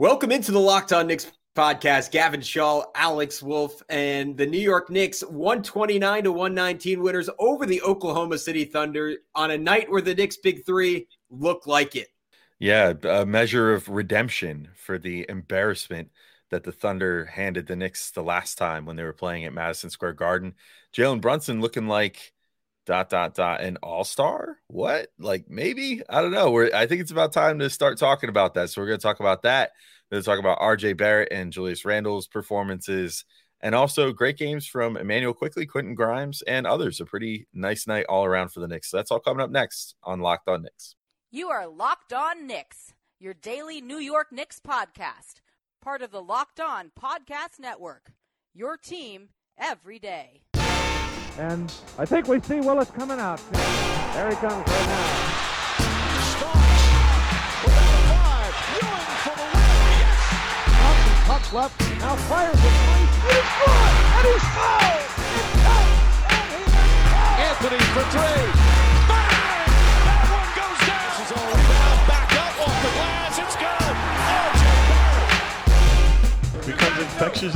Welcome into the Locked On Knicks podcast. Gavin Shaw, Alex Wolf, and the New York Knicks 129-119 winners over the Oklahoma City Thunder on a night where the Knicks' big three look like it. Yeah, a measure of redemption for the embarrassment that the Thunder handed the Knicks the last time when they were playing at Madison Square Garden. Jalen Brunson looking like an all-star? What? Like, maybe? I don't know. I think it's about time to start talking about that. So we're going to talk about that. We're going to talk about R.J. Barrett and Julius Randle's performances, and also great games from Emmanuel Quickly, Quentin Grimes, and others. A pretty nice night all around for the Knicks. So that's all coming up next on Locked On Knicks. You are Locked On Knicks, your daily New York Knicks podcast, part of the Locked On Podcast Network, your team every day. And I think we see Willis coming out. There he comes right now. Starks with a drive. Ewing for the win. Yes! Thompson pucks left. Now fires it. He's good! And he's fouled! It's tight! And he is fouled! Anthony for three. Bang! That one goes down! This is all rebound. Back up off the glass. It's good! R.J. Barrett! Becomes infectious.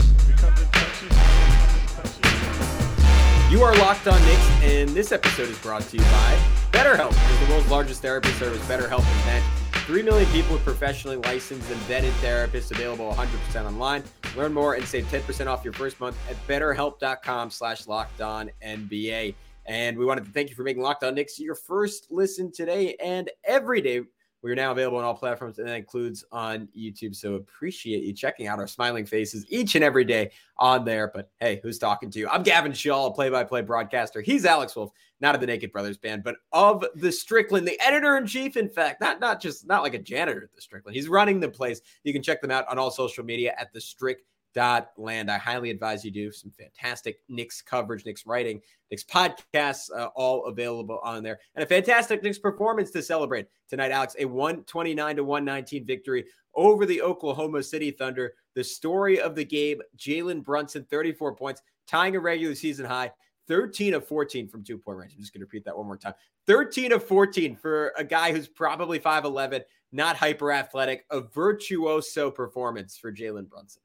You are Locked On Knicks, and this episode is brought to you by BetterHelp. It's the world's largest therapy service. BetterHelp is meant 3 million people with professionally licensed and vetted therapists, available 100% online. Learn more and save 10% off your first month at BetterHelp.com/LockedOnNBA. And we wanted to thank you for making Locked On Knicks your first listen today and every day. We're now available on all platforms, and that includes on YouTube. So appreciate you checking out our smiling faces each and every day on there. But hey, who's talking to you? I'm Gavin Shaw, a play-by-play broadcaster. He's Alex Wolf, not of the Naked Brothers band, but of the Strickland, the editor-in-chief, in fact. Not like a janitor at the Strickland. He's running the place. You can check them out on all social media at thestrick.land. I highly advise you do. Some fantastic Knicks coverage, Knicks writing, Knicks podcasts, all available on there. And a fantastic Knicks performance to celebrate tonight, Alex. A 129-119 victory over the Oklahoma City Thunder. The story of the game, Jalen Brunson, 34 points, tying a regular season high, 13 of 14 from two-point range. I'm just going to repeat that one more time. 13 of 14 for a guy who's probably 5'11", not hyper-athletic, a virtuoso performance for Jalen Brunson.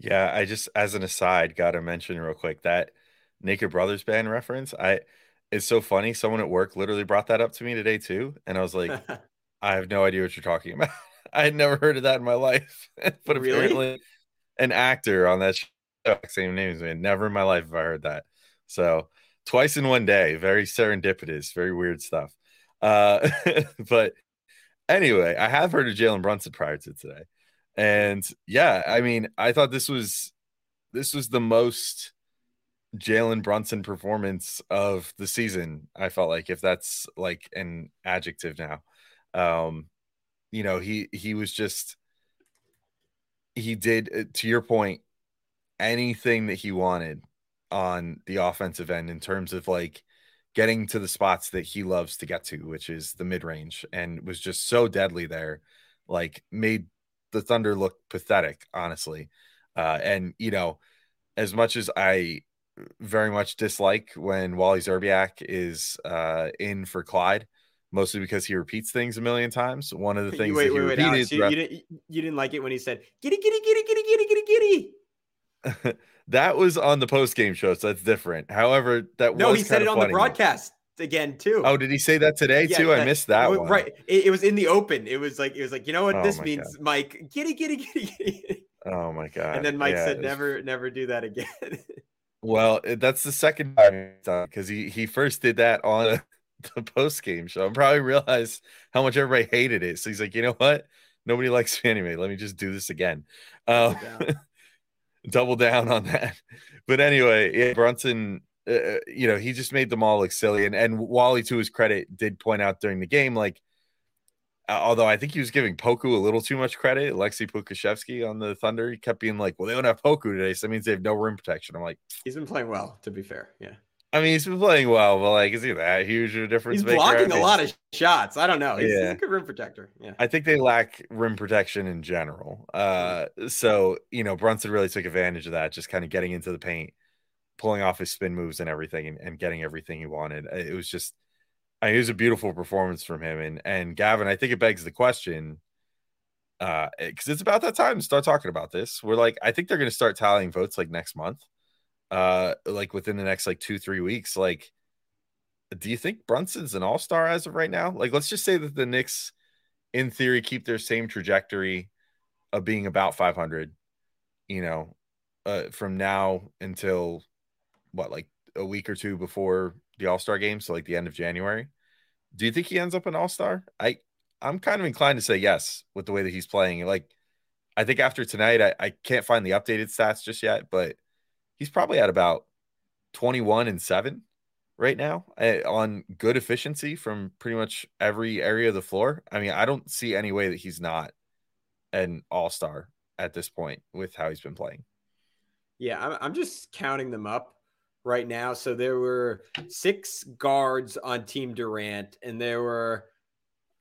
Yeah, I just, as an aside, got to mention real quick that Naked Brothers band reference. It's so funny. Someone at work literally brought that up to me today too. And I was like, I have no idea what you're talking about. I had never heard of that in my life. But really? Apparently an actor on that show, same name as me. Never in my life have I heard that. So twice in one day, very serendipitous, very weird stuff. But anyway, I have heard of Jalen Brunson prior to today. And yeah, I mean, I thought this was the most Jalen Brunson performance of the season. I felt like, if that's like an adjective now, you know, he was just, he did, to your point, anything that he wanted on the offensive end in terms of like getting to the spots that he loves to get to, which is the mid range, and was just so deadly there, like made the Thunder looked pathetic, honestly. And, you know, as much as I very much dislike when Wally Szczerbiak is in for Clyde, mostly because he repeats things a million times. One of the things that he repeated... Alex, you didn't like it when he said, "Giddy, giddy, giddy, giddy, giddy, giddy, giddy." That was on the post-game show, so that's different. However, he said it on the broadcast again too. Oh, did he say that today too? I missed that one. Right, it was in the open. It was like, you know what this means, God. Mike? Giddy, giddy, giddy, giddy. Oh my God! And then Mike said, "Never do that again." Well, that's the second time, because he first did that on the post game show, and probably realized how much everybody hated it. So he's like, you know what? Nobody likes me anyway. Let me just do this again. Double down on that. But anyway, yeah, Brunson. You know, he just made them all look silly. And Wally, to his credit, did point out during the game, like, although I think he was giving Poku a little too much credit, Alexei Pokusevsky on the Thunder, he kept being like, well, they don't have Poku today, so that means they have no rim protection. I'm like, he's been playing well, to be fair. Yeah. I mean, he's been playing well, but like, is he that huge of a difference? He's blocking a lot of shots. I don't know. He's a good rim protector. Yeah. I think they lack rim protection in general. So, you know, Brunson really took advantage of that, just kind of getting into the paint, pulling off his spin moves and everything, and getting everything he wanted. It was just, it was a beautiful performance from him. And Gavin, I think it begs the question, because it's about that time to start talking about this. We're like, I think they're going to start tallying votes like next month, like within the next like 2-3 weeks. Like, do you think Brunson's an all-star as of right now? Like, let's just say that the Knicks, in theory, keep their same trajectory of being about 500, you know, from now until what, like a week or two before the all-star game. So like the end of January, do you think he ends up an all-star? I'm kind of inclined to say yes with the way that he's playing. Like, I think after tonight, I can't find the updated stats just yet, but he's probably at about 21-7. Right now on good efficiency from pretty much every area of the floor. I mean, I don't see any way that he's not an all-star at this point with how he's been playing. Yeah, I'm just counting them up right now. So there were 6 guards on Team Durant, and there were,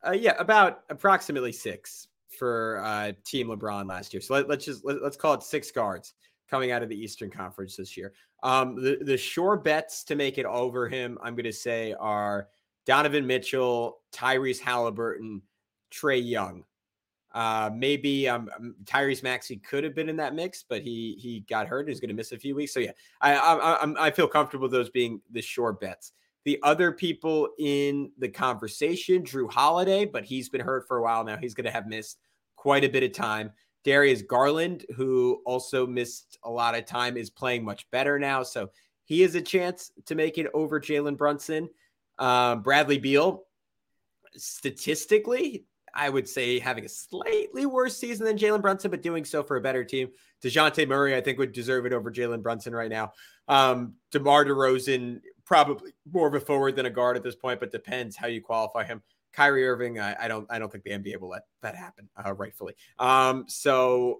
about approximately 6 for Team LeBron last year. So let's call it 6 guards coming out of the Eastern Conference this year. The sure bets to make it over him, I'm going to say, are Donovan Mitchell, Tyrese Halliburton, Trey Young. Maybe Tyrese Maxey could have been in that mix, but he got hurt and is going to miss a few weeks. So yeah, I feel comfortable with those being the sure bets. The other people in the conversation, Drew Holiday, but he's been hurt for a while now. He's going to have missed quite a bit of time. Darius Garland, who also missed a lot of time, is playing much better now. So he is a chance to make it over Jalen Brunson. Bradley Beal, statistically, I would say having a slightly worse season than Jalen Brunson, but doing so for a better team. DeJounte Murray, I think, would deserve it over Jalen Brunson right now. DeMar DeRozan, probably more of a forward than a guard at this point, but depends how you qualify him. Kyrie Irving, I don't think the NBA will let that happen, rightfully. So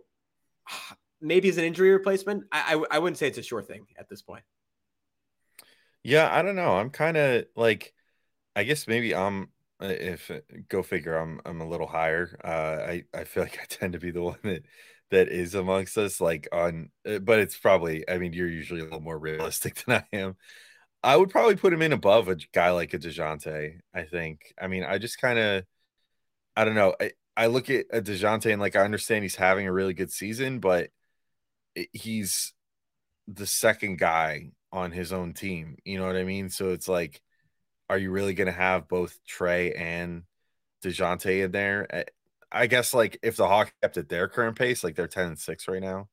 maybe as an injury replacement, I wouldn't say it's a sure thing at this point. Yeah, I don't know. I'm kind of like, I guess maybe I'm a little higher. I feel like I tend to be the one that is amongst us, like on, but it's probably, I mean, you're usually a little more realistic than I am. I would probably put him in above a guy like a DeJounte, I think. I mean, I just kind of, I don't know. I look at a DeJounte and, like, I understand he's having a really good season, but he's the second guy on his own team. You know what I mean? So it's like, are you really going to have both Trey and DeJounte in there? I guess, like, if the Hawks kept at their current pace, like they're 10-6 right now.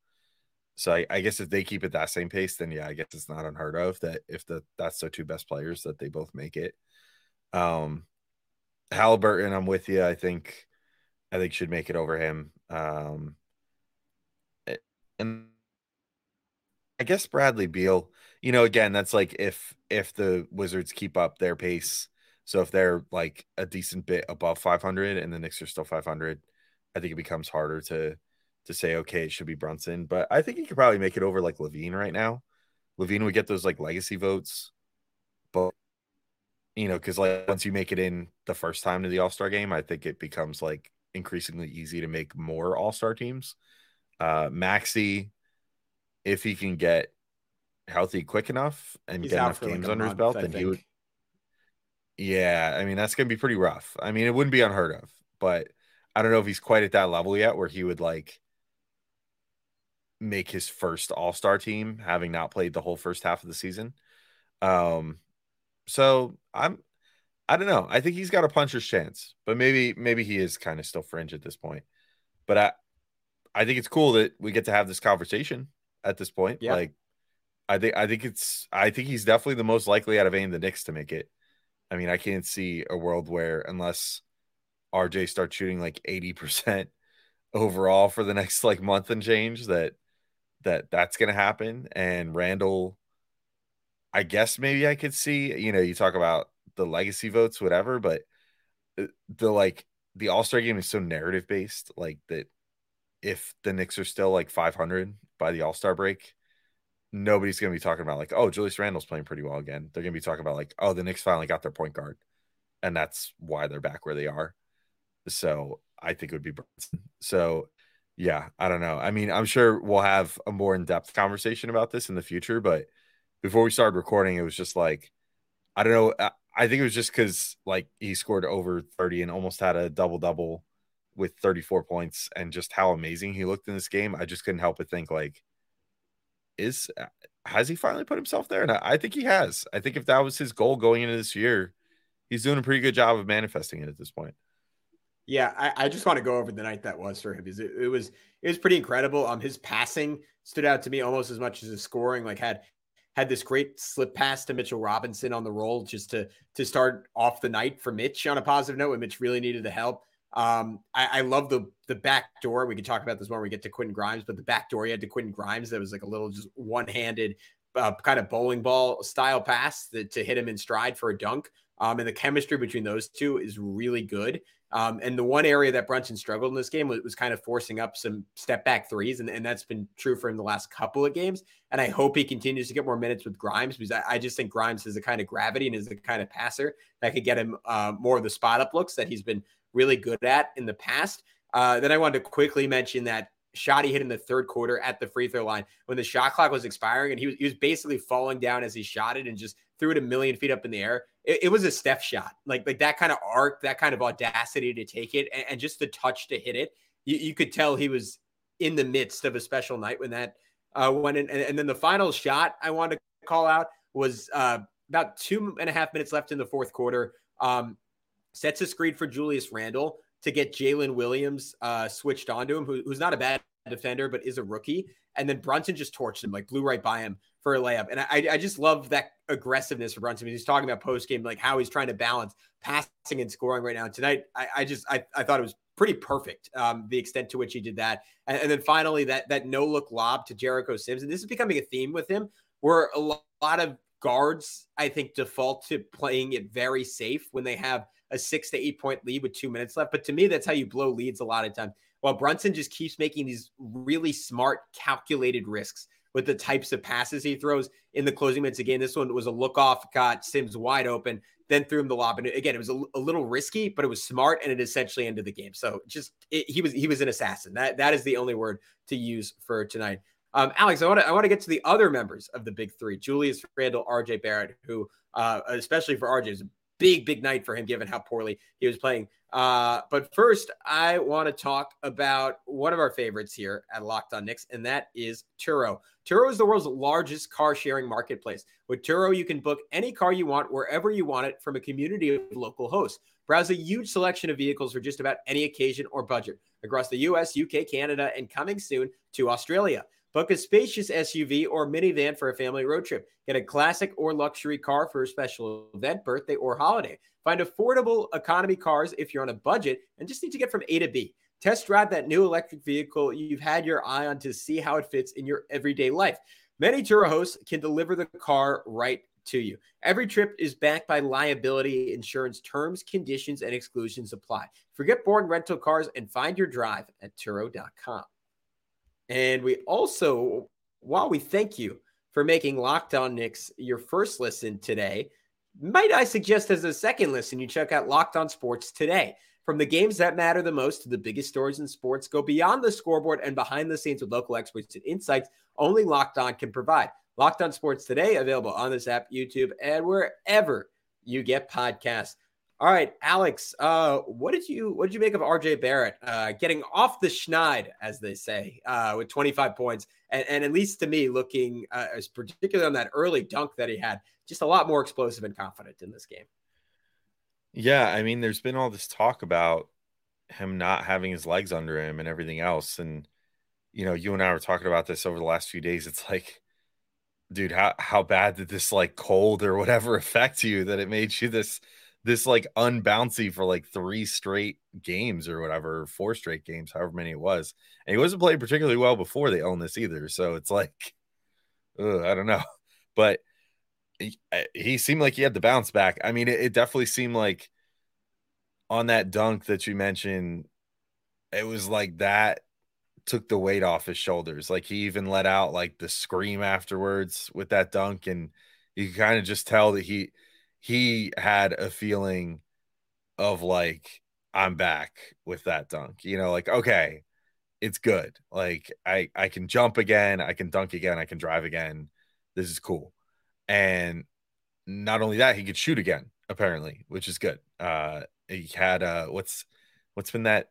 So I guess if they keep it that same pace, then yeah, I guess it's not unheard of that if that's their two best players that they both make it. Halliburton, I'm with you. I think should make it over him. And I guess Bradley Beal, you know, again, that's like if the Wizards keep up their pace. So if they're like a decent bit above 500 and the Knicks are still 500, I think it becomes harder to say, okay, it should be Brunson, but I think he could probably make it over like LaVine right now. LaVine would get those like legacy votes, but you know, cause like once you make it in the first time to the all-star game, I think it becomes like increasingly easy to make more all-star teams. Maxey, if he can get healthy quick enough and get enough games under his belt, then he would. Yeah. I mean, that's going to be pretty rough. I mean, it wouldn't be unheard of, but I don't know if he's quite at that level yet where he would like make his first all-star team having not played the whole first half of the season. I don't know. I think he's got a puncher's chance, but maybe he is kind of still fringe at this point, but I think it's cool that we get to have this conversation at this point. Yeah. Like I think he's definitely the most likely out of any of the Knicks to make it. I mean, I can't see a world where unless RJ starts shooting like 80% overall for the next like month and change that's going to happen. And Randall, I guess maybe I could see, you know, you talk about the legacy votes, whatever, but the all-star game is so narrative based, like that if the Knicks are still like 500 by the all-star break, nobody's going to be talking about like, oh, Julius Randle's playing pretty well again. They're going to be talking about like, oh, the Knicks finally got their point guard and that's why they're back where they are. So I think it would be Brunson. So, yeah, I don't know. I mean, I'm sure we'll have a more in-depth conversation about this in the future, but before we started recording, it was just like, I don't know. I think it was just because, like, he scored over 30 and almost had a double-double with 34 points and just how amazing he looked in this game, I just couldn't help but think, like, has he finally put himself there? And I think he has. I think if that was his goal going into this year, he's doing a pretty good job of manifesting it at this point. Yeah, I just want to go over the night that was for him, because it was pretty incredible. His passing stood out to me almost as much as his scoring. Like, had this great slip pass to Mitchell Robinson on the roll just to start off the night for Mitch on a positive note, when Mitch really needed the help. I love the back door. We can talk about this when we get to Quentin Grimes, but the back door he had to Quentin Grimes, that was like a little just one-handed kind of bowling ball style pass to hit him in stride for a dunk. And the chemistry between those two is really good. And the one area that Brunson struggled in this game was kind of forcing up some step back threes. And that's been true for him the last couple of games. And I hope he continues to get more minutes with Grimes, because I just think Grimes is the kind of gravity and is the kind of passer that could get him more of the spot up looks that he's been really good at in the past. Then I wanted to quickly mention that shot he hit in the third quarter at the free throw line when the shot clock was expiring, and he was basically falling down as he shot it and just threw it a million feet up in the air. It was a Steph shot, like that kind of arc, that kind of audacity to take it, and just the touch to hit it. You could tell he was in the midst of a special night when that went in. And then the final shot I wanted to call out was about 2.5 minutes left in the fourth quarter. Sets a screen for Julius Randle to get Jalen Williams switched onto him, who's not a bad defender, but is a rookie. And then Brunson just torched him, like blew right by him for a layup. And I just love that aggressiveness for Brunson. He's talking about post-game, like how he's trying to balance passing and scoring right now. And tonight, I thought it was pretty perfect, the extent to which he did that. And then finally, that no-look lob to Jericho Sims. And this is becoming a theme with him, where a lot of guards, I think, default to playing it very safe when they have a 6 to 8 point lead with 2 minutes left. But to me, that's how you blow leads a lot of times. Well, Brunson just keeps making these really smart, calculated risks with the types of passes he throws in the closing minutes. Again, this one was a look off, got Sims wide open, then threw him the lob. And again, it was a little risky, but it was smart, and it essentially ended the game. So just he was an assassin. That is the only word to use for tonight. Alex, I want to get to the other members of the big three: Julius Randle, R.J. Barrett, who especially for R.J. is big night for him, given how poorly he was playing. But first, I want to talk about one of our favorites here at Locked On Knicks, and that is Turo. Turo is the world's largest car-sharing marketplace. With Turo, you can book any car you want, wherever you want it, from a community of local hosts. Browse a huge selection of vehicles for just about any occasion or budget across the U.S., U.K., Canada, and coming soon to Australia. Book a spacious SUV or minivan for a family road trip. Get a classic or luxury car for a special event, birthday, or holiday. Find affordable economy cars if you're on a budget and just need to get from A to B. Test drive that new electric vehicle you've had your eye on to see how it fits in your everyday life. Many Turo hosts can deliver the car right to you. Every trip is backed by liability insurance. Terms, conditions, and exclusions apply. Forget boring rental cars and find your drive at Turo.com. And we also, while we thank you for making Locked On Knicks your first listen today, might I suggest as a second listen, you check out Locked On Sports today. From the games that matter the most to the biggest stories in sports, go beyond the scoreboard and behind the scenes with local experts and insights only Locked On can provide. Locked On Sports today, available on this app, YouTube, and wherever you get podcasts. All right, Alex, what did you make of R.J. Barrett getting off the schneid, as they say, with 25 points, and at least to me looking, particularly on that early dunk that he had, just a lot more explosive and confident in this game? Yeah, I mean, there's been all this talk about him not having his legs under him and everything else, and you know, you and I were talking about this over the last few days. It's like, dude, how bad did this like cold or whatever affect you that it made you this like unbouncy for like three straight games or whatever, four straight games, however many it was. And he wasn't playing particularly well before they owned this either. So it's like, I don't know, but he seemed like he had the bounce back. I mean, it definitely seemed like on that dunk that you mentioned, it was like that took the weight off his shoulders. Like he even let out like the scream afterwards with that dunk. And you can kind of just tell that he had a feeling of like, I'm back with that dunk, you know, like, okay, it's good. Like I can jump again. I can dunk again. I can drive again. This is cool. And not only that, he could shoot again, apparently, which is good. He had what's been that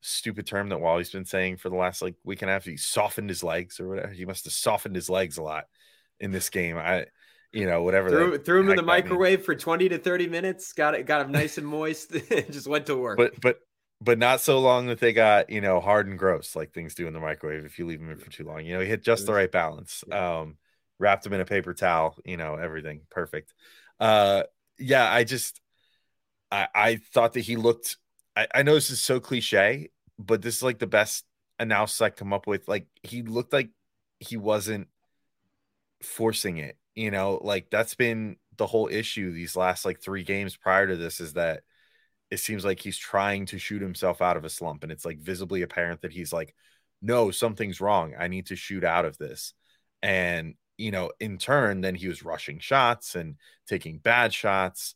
stupid term that Wally's been saying for the last like week and a half. He softened his legs or whatever. He must have softened his legs a lot in this game. Whatever. Threw him in the microwave for 20 to 30 minutes. Got him nice and moist. And just went to work. But not so long that they got, hard and gross like things do in the microwave. If you leave them in for too long, he hit just the right balance. Wrapped them in a paper towel, everything perfect. I thought that he looked, I know this is so cliche, but this is like the best analysis I come up with. Like he looked like he wasn't forcing it, like that's been the whole issue these last like three games prior to this, is that it seems like he's trying to shoot himself out of a slump, and it's like visibly apparent that he's like, no, something's wrong. I need to shoot out of this. And, in turn, then he was rushing shots and taking bad shots,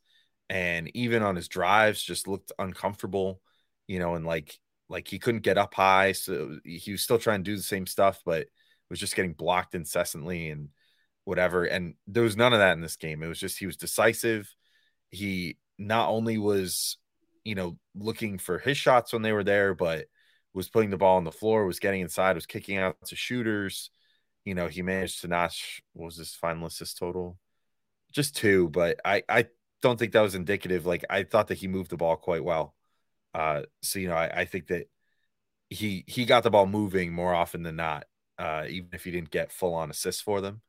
and even on his drives just looked uncomfortable, and like he couldn't get up high. So he was still trying to do the same stuff, but was just getting blocked incessantly and whatever. And there was none of that in this game. It was just, he was decisive. He not only was, looking for his shots when they were there, but was putting the ball on the floor, was getting inside, was kicking out to shooters. He managed to notch, what was his final assist total? Just two, but I don't think that was indicative. Like I thought that he moved the ball quite well. I think that he got the ball moving more often than not, even if he didn't get full on assists for them.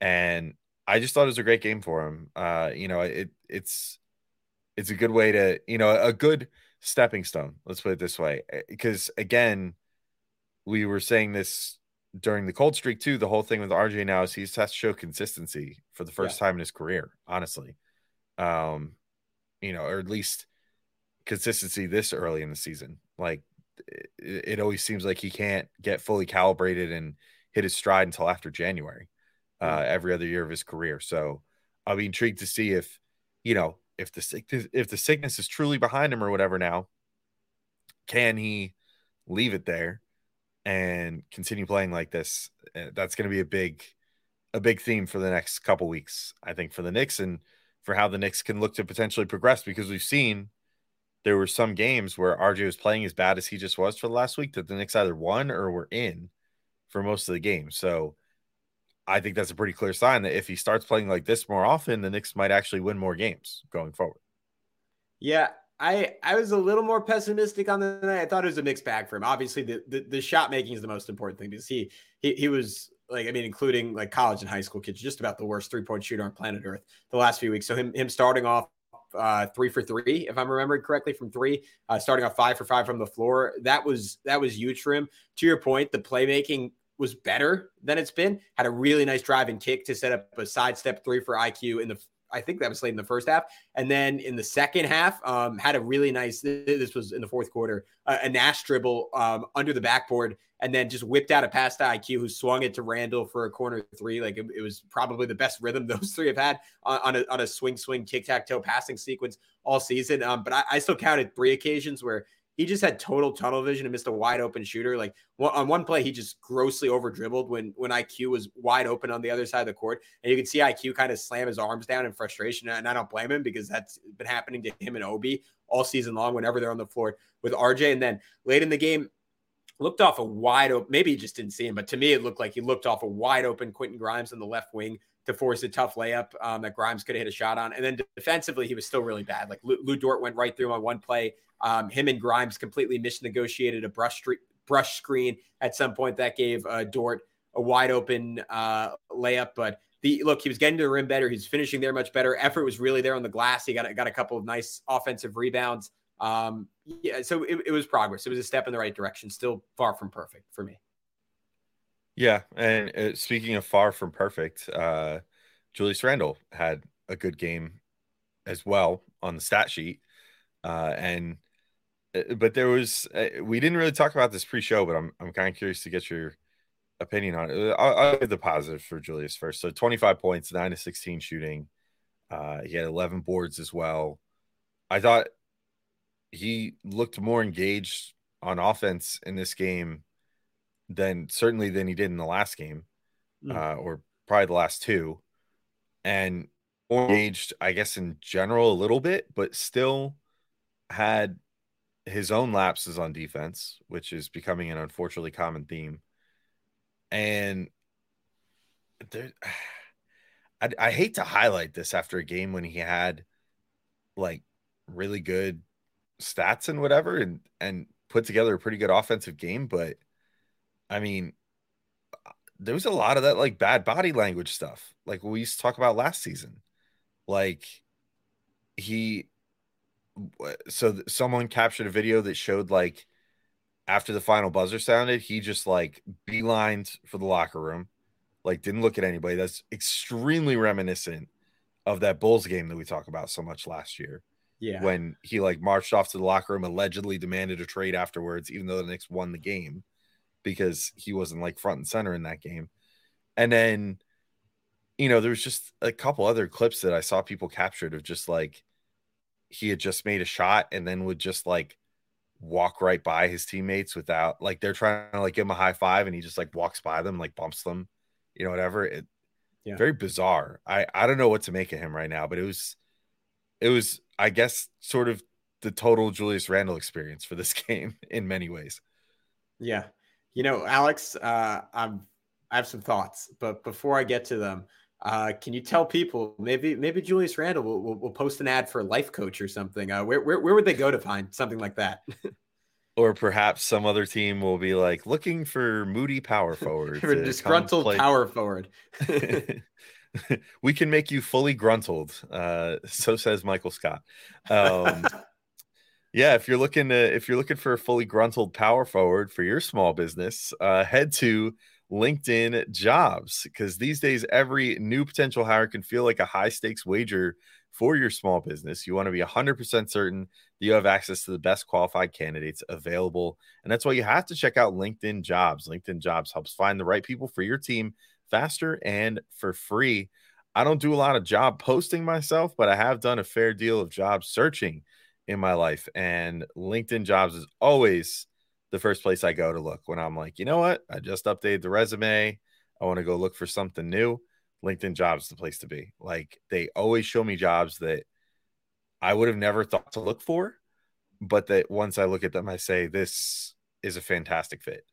And I just thought it was a great game for him. It's a good way to, a good stepping stone. Let's put it this way. Because again, we were saying this during the cold streak too, the whole thing with RJ now is he has to show consistency for the first time in his career, honestly. Or at least consistency this early in the season. Like it always seems like he can't get fully calibrated and hit his stride until after January, every other year of his career. So I'll be intrigued to see if, if the sickness is truly behind him or whatever now, can he leave it there and continue playing like this? That's going to be a big theme for the next couple weeks, I think, for the Knicks and for how the Knicks can look to potentially progress, because we've seen there were some games where RJ was playing as bad as he just was for the last week that the Knicks either won or were in for most of the game. So I think that's a pretty clear sign that if he starts playing like this more often, the Knicks might actually win more games going forward. Yeah, I was a little more pessimistic on the night. I thought it was a mixed bag for him. Obviously, the shot making is the most important thing, because he was like, including like college and high school kids, just about the worst 3-point shooter on planet Earth the last few weeks. So him starting off 3 for 3, if I'm remembering correctly, from three, starting off 5 for 5 from the floor, that was huge for him. To your point, the playmaking was better than it's been. Had a really nice drive and kick to set up a sidestep three for IQ in the, I think that was late in the first half. And then in the second half, had a really nice, this was in the fourth quarter, a Nash dribble under the backboard, and then just whipped out a pass to IQ, who swung it to Randle for a corner three. Like it was probably the best rhythm those three have had on a swing, tic-tac-toe passing sequence all season. But I still counted 3 occasions where he just had total tunnel vision and missed a wide open shooter. Like on one play, he just grossly over dribbled when IQ was wide open on the other side of the court. And you can see IQ kind of slam his arms down in frustration. And I don't blame him, because that's been happening to him and Obi all season long whenever they're on the floor with RJ. And then late in the game, looked off a wide open, maybe you just didn't see him, but to me, it looked like he looked off a wide open Quentin Grimes on the left wing to force a tough layup that Grimes could have hit a shot on. And then defensively, he was still really bad. Like Lou Dort went right through him on one play. Him and Grimes completely misnegotiated a brush screen at some point that gave Dort a wide open layup. But he was getting to the rim better. He's finishing there much better. Effort was really there on the glass. He got a couple of nice offensive rebounds. So it was progress. It was a step in the right direction. Still far from perfect for me. Yeah, and speaking of far from perfect, Julius Randle had a good game as well on the stat sheet. But there was, we didn't really talk about this pre-show, but I'm kind of curious to get your opinion on it. I'll give the positive for Julius first. So 25 points, 9-16 shooting. He had 11 boards as well. I thought he looked more engaged on offense in this game than he did in the last game, or probably the last two, and more engaged, I guess, in general a little bit, but still had his own lapses on defense, which is becoming an unfortunately common theme. And there, I hate to highlight this after a game when he had like really good stats and whatever, and put together a pretty good offensive game. But I mean, there was a lot of that like bad body language stuff, like we used to talk about last season. Like someone captured a video that showed like after the final buzzer sounded, he just like beelined for the locker room, like didn't look at anybody. That's extremely reminiscent of that Bulls game that we talk about so much last year. Yeah. When he like marched off to the locker room, allegedly demanded a trade afterwards, even though the Knicks won the game because he wasn't like front and center in that game. And then, you know, there was just a couple other clips that I saw people captured of just like, he had just made a shot and then would just like walk right by his teammates without like, they're trying to like give him a high five and he just like walks by them, like bumps them, you know, whatever. Yeah. Very bizarre. I don't know what to make of him right now, but it was, I guess, sort of the total Julius Randle experience for this game in many ways. Yeah. You know, Alex, I have some thoughts, but before I get to them, can you tell people maybe Julius Randle will post an ad for a life coach or something? Where would they go to find something like that? Or perhaps some other team will be like looking for moody power forward, or disgruntled power forward. We can make you fully gruntled. So says Michael Scott. Yeah, if you're looking for a fully gruntled power forward for your small business, head to LinkedIn Jobs, because these days every new potential hire can feel like a high stakes wager for your small business. You want to be 100% certain that you have access to the best qualified candidates available, and that's why you have to check out LinkedIn Jobs. LinkedIn Jobs helps find the right people for your team faster and for free. I don't do a lot of job posting myself, but I have done a fair deal of job searching in my life, and LinkedIn Jobs is always the first place I go to look when I'm like, you know what? I just updated the resume. I want to go look for something new. LinkedIn Jobs is the place to be. Like, they always show me jobs that I would have never thought to look for, but that once I look at them, I say, this is a fantastic fit.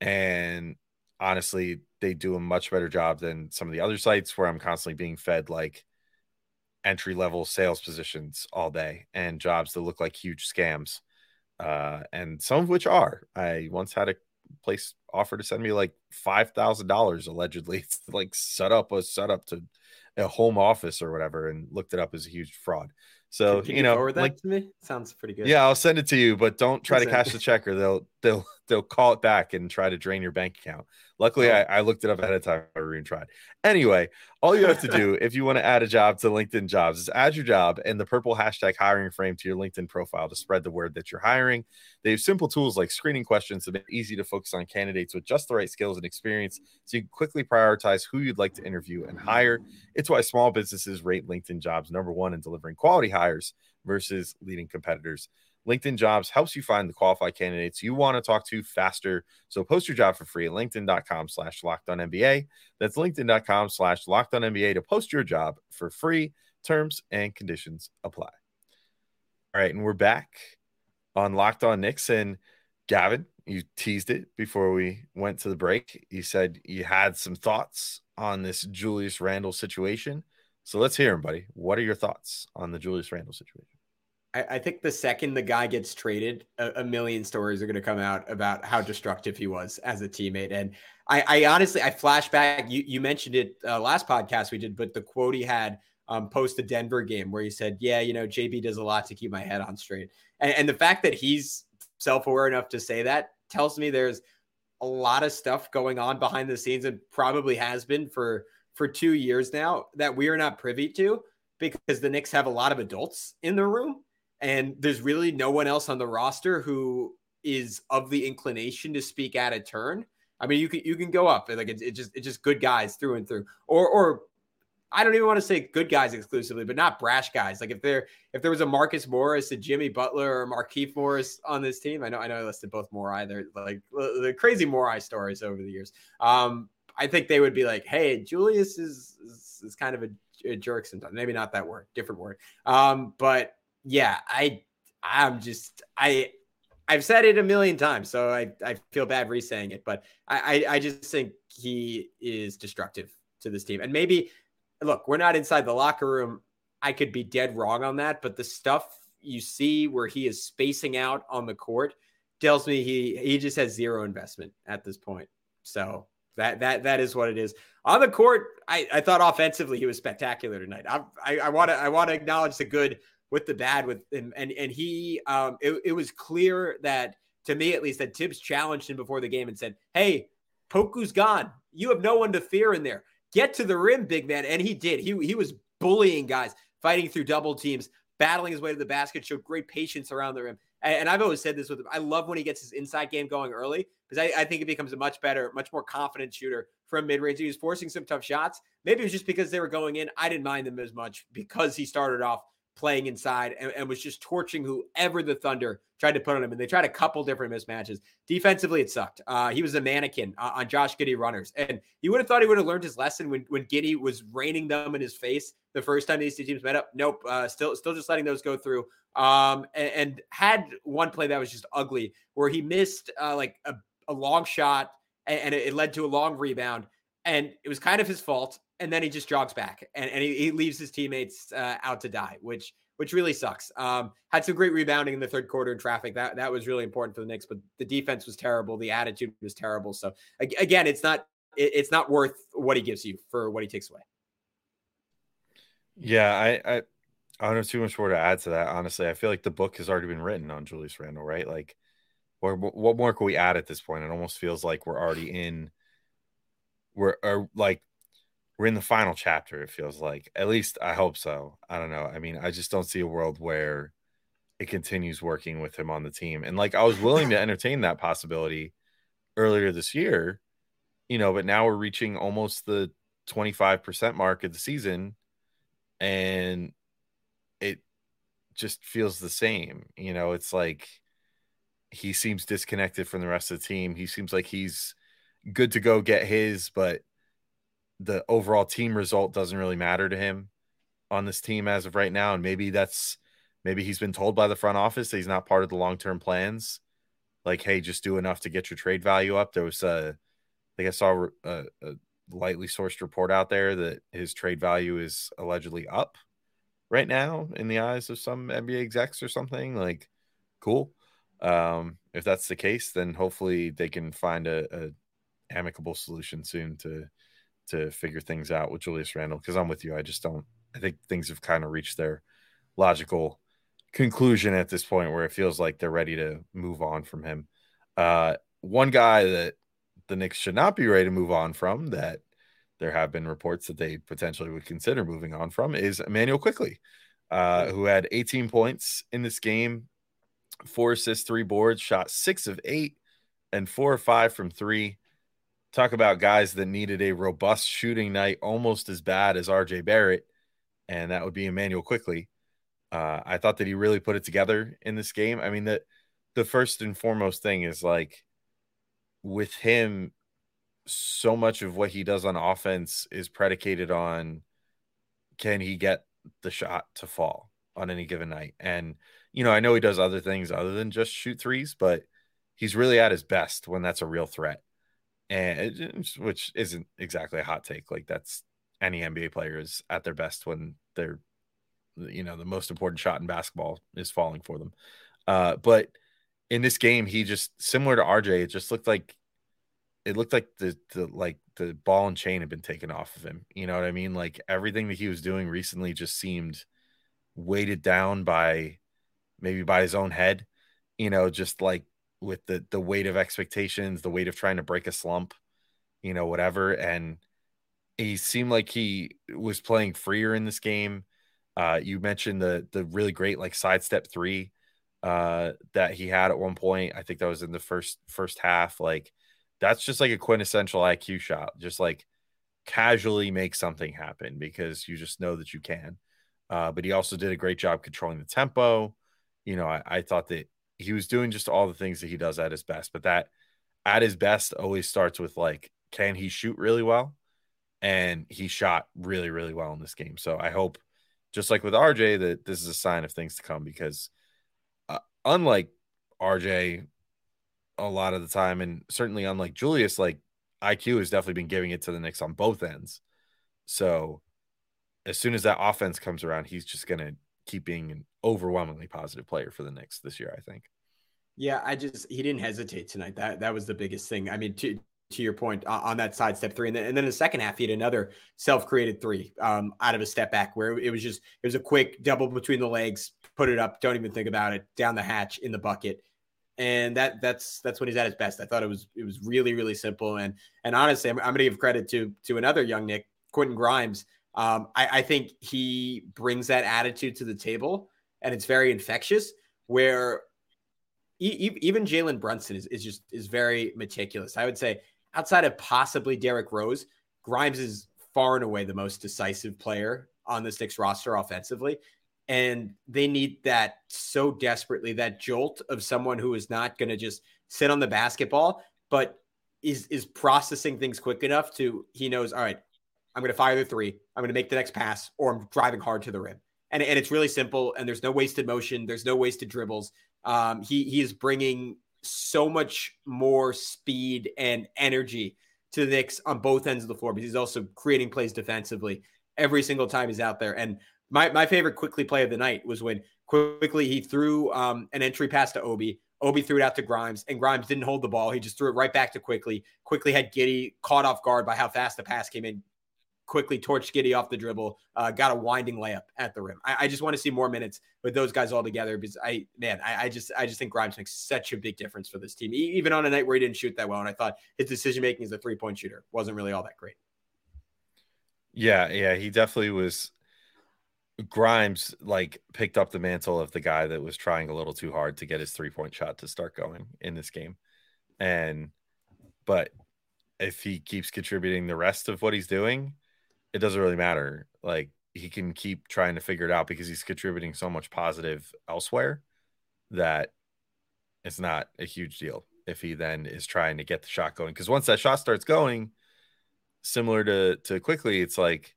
And honestly, they do a much better job than some of the other sites where I'm constantly being fed like entry-level sales positions all day and jobs that look like huge scams. And some of which are. I once had a place offer to send me like $5,000 allegedly to like set up to a home office or whatever, and looked it up as a huge fraud. So can you know, forward that like, to me? Sounds pretty good. Yeah, I'll send it to you, but don't try to cash the check or they'll call it back and try to drain your bank account. Luckily, I looked it up ahead of time. I really tried. Anyway, all you have to do if you want to add a job to LinkedIn Jobs is add your job and the purple hashtag hiring frame to your LinkedIn profile to spread the word that you're hiring. They have simple tools like screening questions that make it easy to focus on candidates with just the right skills and experience, so you can quickly prioritize who you'd like to interview and hire. It's why small businesses rate LinkedIn Jobs #1 in delivering quality hires versus leading competitors. LinkedIn Jobs helps you find the qualified candidates you want to talk to faster. So post your job for free at linkedin.com/LockedOnNBA. That's linkedin.com/LockedOnNBA to post your job for free. Terms and conditions apply. All right, and we're back on Locked On Knicks. And Gavin, you teased it before we went to the break. You said you had some thoughts on this Julius Randle situation. So let's hear him, buddy. What are your thoughts on the Julius Randle situation? I think the second the guy gets traded, a million stories are going to come out about how destructive he was as a teammate. And I honestly, I flash back. You mentioned it last podcast we did, but the quote he had post the Denver game where he said, yeah, you know, JB does a lot to keep my head on straight. And the fact that he's self-aware enough to say that tells me there's a lot of stuff going on behind the scenes, and probably has been for 2 years now, that we are not privy to, because the Knicks have a lot of adults in the room. And there's really no one else on the roster who is of the inclination to speak out of turn. I mean, you can go up, like it's just good guys through and through, or I don't even want to say good guys exclusively, but not brash guys. Like if there was a Marcus Morris, a Jimmy Butler, or Markieff Morris on this team, I know I listed both Morris. They're like the crazy Morris stories over the years. I think they would be like, hey, Julius is kind of a jerk sometimes. Maybe not that word, different word. But yeah, I'm just, I I've said it a million times, so I feel bad re-saying it, but I just think he is destructive to this team. And maybe, look, we're not inside the locker room. I could be dead wrong on that, but the stuff you see where he is spacing out on the court tells me he just has zero investment at this point. So that is what it is. On the court, I thought offensively he was spectacular tonight. I want to acknowledge the good with the bad with him, and he it was clear that, to me at least, that Tibbs challenged him before the game and said, "Hey, Poku's gone. You have no one to fear in there. Get to the rim, big man." And he did. He was bullying guys, fighting through double teams, battling his way to the basket, showed great patience around the rim. And I've always said this with him. I love when he gets his inside game going early, because I think he becomes a much better, much more confident shooter from mid-range. He was forcing some tough shots. Maybe it was just because they were going in. I didn't mind them as much because he started off playing inside and was just torching whoever the Thunder tried to put on him. And they tried a couple different mismatches. Defensively, it sucked. He was a mannequin on Josh Giddey runners. And you would have thought he would have learned his lesson when Giddey was raining them in his face the first time these two teams met up. Nope. Still just letting those go through. And had one play that was just ugly where he missed like a long shot and it led to a long rebound. And it was kind of his fault. And then he just jogs back and he leaves his teammates out to die, which really sucks. Had some great rebounding in the third quarter in traffic. That was really important for the Knicks, but the defense was terrible. The attitude was terrible. So again, it's not worth what he gives you for what he takes away. Yeah. I don't have too much more to add to that. Honestly, I feel like the book has already been written on Julius Randle, right? Like, or what more can we add at this point? It almost feels like we're in the final chapter, it feels like. At least I hope so. I don't know. I mean, I just don't see a world where it continues working with him on the team. And, like, I was willing to entertain that possibility earlier this year, you know, but now we're reaching almost the 25% mark of the season, and it just feels the same. You know, it's like he seems disconnected from the rest of the team. He seems like he's good to go get his, but the overall team result doesn't really matter to him on this team as of right now. And maybe he's been told by the front office that he's not part of the long-term plans. Like, hey, just do enough to get your trade value up. There was I saw a lightly sourced report out there that his trade value is allegedly up right now in the eyes of some NBA execs or something. Like, cool. If that's the case, then hopefully they can find a amicable solution soon to figure things out with Julius Randle, because I'm with you. I think things have kind of reached their logical conclusion at this point where it feels like they're ready to move on from him. One guy that the Knicks should not be ready to move on from, that there have been reports that they potentially would consider moving on from, is Emmanuel Quickly, who had 18 points in this game, 4 assists, 3 boards, shot 6 of 8, and 4 or 5 from 3. Talk about guys that needed a robust shooting night almost as bad as R.J. Barrett, and that would be Emmanuel Quickly. I thought that he really put it together in this game. I mean, the first and foremost thing is, like, with him, so much of what he does on offense is predicated on can he get the shot to fall on any given night. And, you know, I know he does other things other than just shoot threes, but he's really at his best when that's a real threat. And which isn't exactly a hot take. Like, that's any NBA player is at their best when they're, you know, the most important shot in basketball is falling for them. But in this game, he just, similar to RJ, it just looked like the ball and chain had been taken off of him. You know what I mean? Like, everything that he was doing recently just seemed weighted down by his own head, you know, just like, with the weight of expectations, the weight of trying to break a slump, you know, whatever. And he seemed like he was playing freer in this game. You mentioned the really great, like, sidestep three that he had at one point. I think that was in the first half. Like, that's just like a quintessential IQ shot. Just like casually make something happen because you just know that you can. But he also did a great job controlling the tempo. You know, I thought that he was doing just all the things that he does at his best, but that at his best always starts with, like, can he shoot really well? And he shot really, really well in this game. So I hope, just like with RJ, that this is a sign of things to come, because unlike RJ a lot of the time, and certainly unlike Julius, like IQ has definitely been giving it to the Knicks on both ends. So as soon as that offense comes around, he's just going to keep being an overwhelmingly positive player for the Knicks this year, I think. Yeah, he didn't hesitate tonight. That was the biggest thing. I mean, to your point on that sidestep three. And then the second half, he had another self-created three out of a step back where it was a quick double between the legs, put it up, don't even think about it, down the hatch in the bucket. And that's when he's at his best. I thought it was really, really simple. And honestly, I'm going to give credit to another young Nick, Quentin Grimes. I think he brings that attitude to the table, and it's very infectious, where even Jalen Brunson is very meticulous. I would say outside of possibly Derrick Rose, Grimes is far and away the most decisive player on this Knicks roster offensively. And they need that so desperately, that jolt of someone who is not going to just sit on the basketball, but is processing things quick enough to, he knows, all right, I'm going to fire the three, I'm going to make the next pass, or I'm driving hard to the rim. And it's really simple, and there's no wasted motion. There's no wasted dribbles. He is bringing so much more speed and energy to the Knicks on both ends of the floor, because he's also creating plays defensively every single time he's out there. And my favorite Quickly play of the night was when Quickly he threw an entry pass to Obi. Obi threw it out to Grimes, and Grimes didn't hold the ball. He just threw it right back to Quickly. Quickly had Giddey caught off guard by how fast the pass came in. Quickly torched Giddey off the dribble, got a winding layup at the rim. I just want to see more minutes with those guys all together, because I just think Grimes makes such a big difference for this team, even on a night where he didn't shoot that well. And I thought his decision-making as a three-point shooter wasn't really all that great. Yeah. He definitely was. Grimes like picked up the mantle of the guy that was trying a little too hard to get his three-point shot to start going in this game. But if he keeps contributing the rest of what he's doing, it doesn't really matter. Like, he can keep trying to figure it out because he's contributing so much positive elsewhere that it's not a huge deal if he then is trying to get the shot going. Because once that shot starts going, similar to Quickly, it's like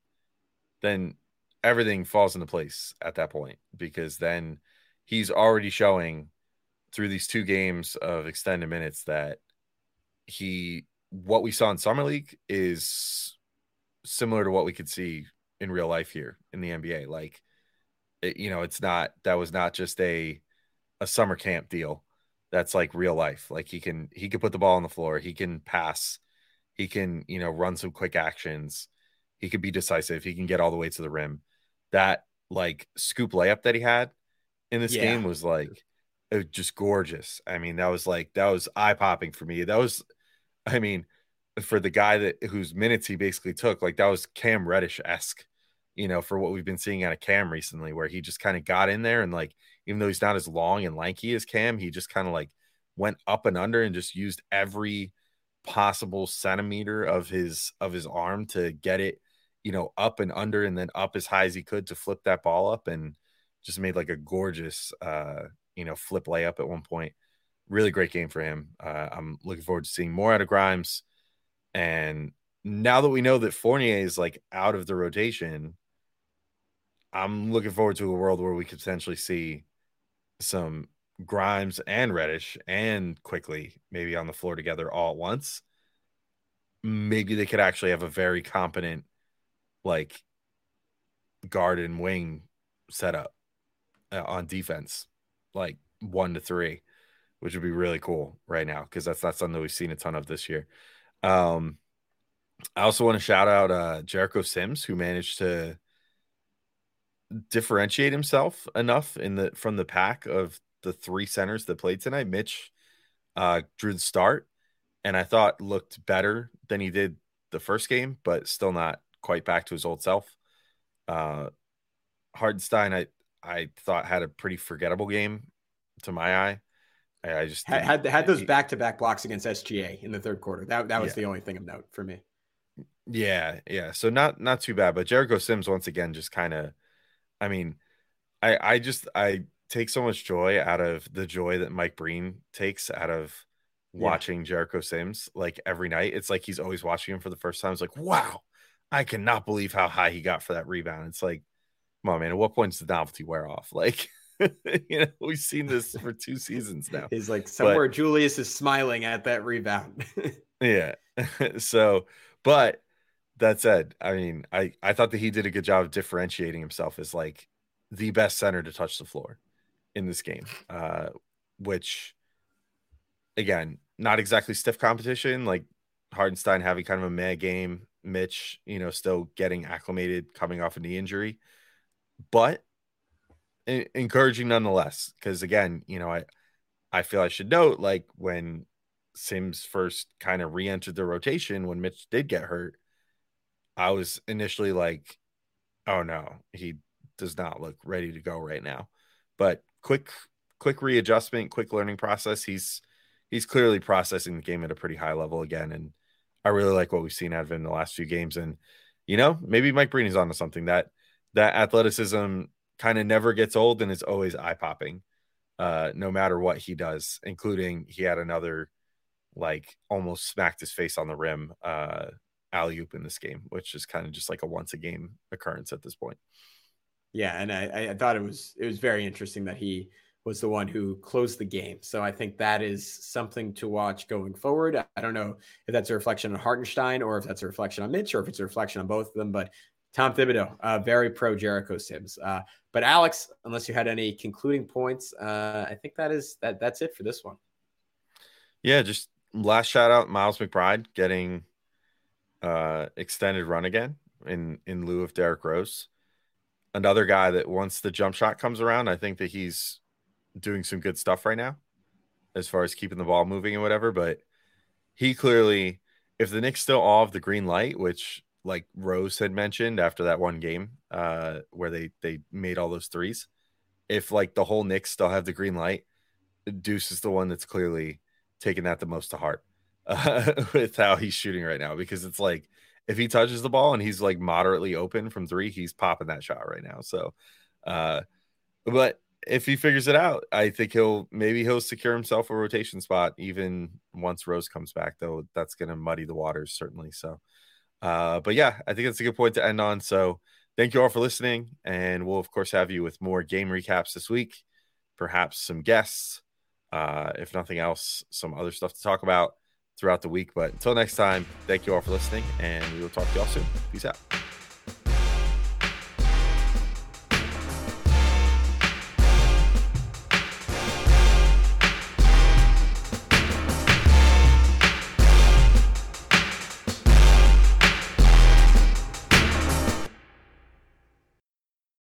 then everything falls into place at that point, because then he's already showing through these two games of extended minutes that what we saw in Summer League is similar to what we could see in real life here in the NBA. Like, that was not just a summer camp deal. That's like real life. Like, he can put the ball on the floor. He can pass. He can, run some quick actions. He could be decisive. He can get all the way to the rim. That like scoop layup that he had in this game was like, it was just gorgeous. I mean, that was eye popping for me. For the guy whose minutes he basically took, like, that was Cam Reddish-esque, for what we've been seeing out of Cam recently, where he just kind of got in there and, like, even though he's not as long and lanky as Cam, he just kind of like went up and under and just used every possible centimeter of his arm to get it, up and under and then up as high as he could to flip that ball up, and just made like a gorgeous, flip layup at one point. Really great game for him. I'm looking forward to seeing more out of Grimes. And now that we know that Fournier is like out of the rotation, I'm looking forward to a world where we could potentially see some Grimes and Reddish and Quickly maybe on the floor together all at once. Maybe they could actually have a very competent like guard and wing setup on defense, like 1-3. Which would be really cool right now, because that's not something that we've seen a ton of this year. I also want to shout out Jericho Sims, who managed to differentiate himself enough from the pack of the three centers that played tonight. Mitch drew the start, and I thought looked better than he did the first game, but still not quite back to his old self. Hartenstein, I thought, had a pretty forgettable game to my eye. I just had those back-to-back blocks against SGA in the third quarter. That was the only thing of note for me. Yeah. So not too bad, but Jericho Sims once again just kind of. I mean, I take so much joy out of the joy that Mike Breen takes out of watching Jericho Sims like every night. It's like he's always watching him for the first time. It's like, wow, I cannot believe how high he got for that rebound. It's like, come on, man. At what point does the novelty wear off? Like You know, we've seen this for two seasons now. He's like somewhere, but Julius is smiling at that rebound. Yeah. So, but that said, I mean, I thought that he did a good job of differentiating himself as like the best center to touch the floor in this game, which, again, not exactly stiff competition, like Hartenstein having kind of a mad game, Mitch, you know, still getting acclimated, coming off a knee injury, but encouraging nonetheless. Because again, you know, I feel I should note, like when Sims first kind of re-entered the rotation when Mitch did get hurt, I was initially like, oh no, he does not look ready to go right now. But quick readjustment, quick learning process. He's clearly processing the game at a pretty high level again. And I really like what we've seen out of him in the last few games. And, you know, maybe Mike Breen is onto something. That athleticism kind of never gets old and is always eye-popping, no matter what he does, including he had another, like, almost smacked his face on the rim alley-oop in this game, which is kind of just like a once-a-game occurrence at this point. Yeah, and I thought it was very interesting that he was the one who closed the game. So I think that is something to watch going forward. I don't know if that's a reflection on Hartenstein or if that's a reflection on Mitch or if it's a reflection on both of them, but Tom Thibodeau, very pro Jericho Sims. But Alex, unless you had any concluding points, I think that's it for this one. Yeah, just last shout out, Miles McBride getting extended run again in lieu of Derrick Rose. Another guy that once the jump shot comes around, I think that he's doing some good stuff right now as far as keeping the ball moving and whatever. But he clearly, if the Knicks still all have the green light, which like Rose had mentioned after that one game where they made all those threes, if like the whole Knicks still have the green light, Deuce is the one that's clearly taking that the most to heart with how he's shooting right now, because it's like if he touches the ball and he's like moderately open from three, he's popping that shot right now. So but if he figures it out, I think he'll secure himself a rotation spot even once Rose comes back, though that's going to muddy the waters certainly. So, but yeah, I think that's a good point to end on. So thank you all for listening, and we'll of course have you with more game recaps this week, perhaps some guests, if nothing else, some other stuff to talk about throughout the week. But until next time, thank you all for listening, and we will talk to y'all soon. Peace out.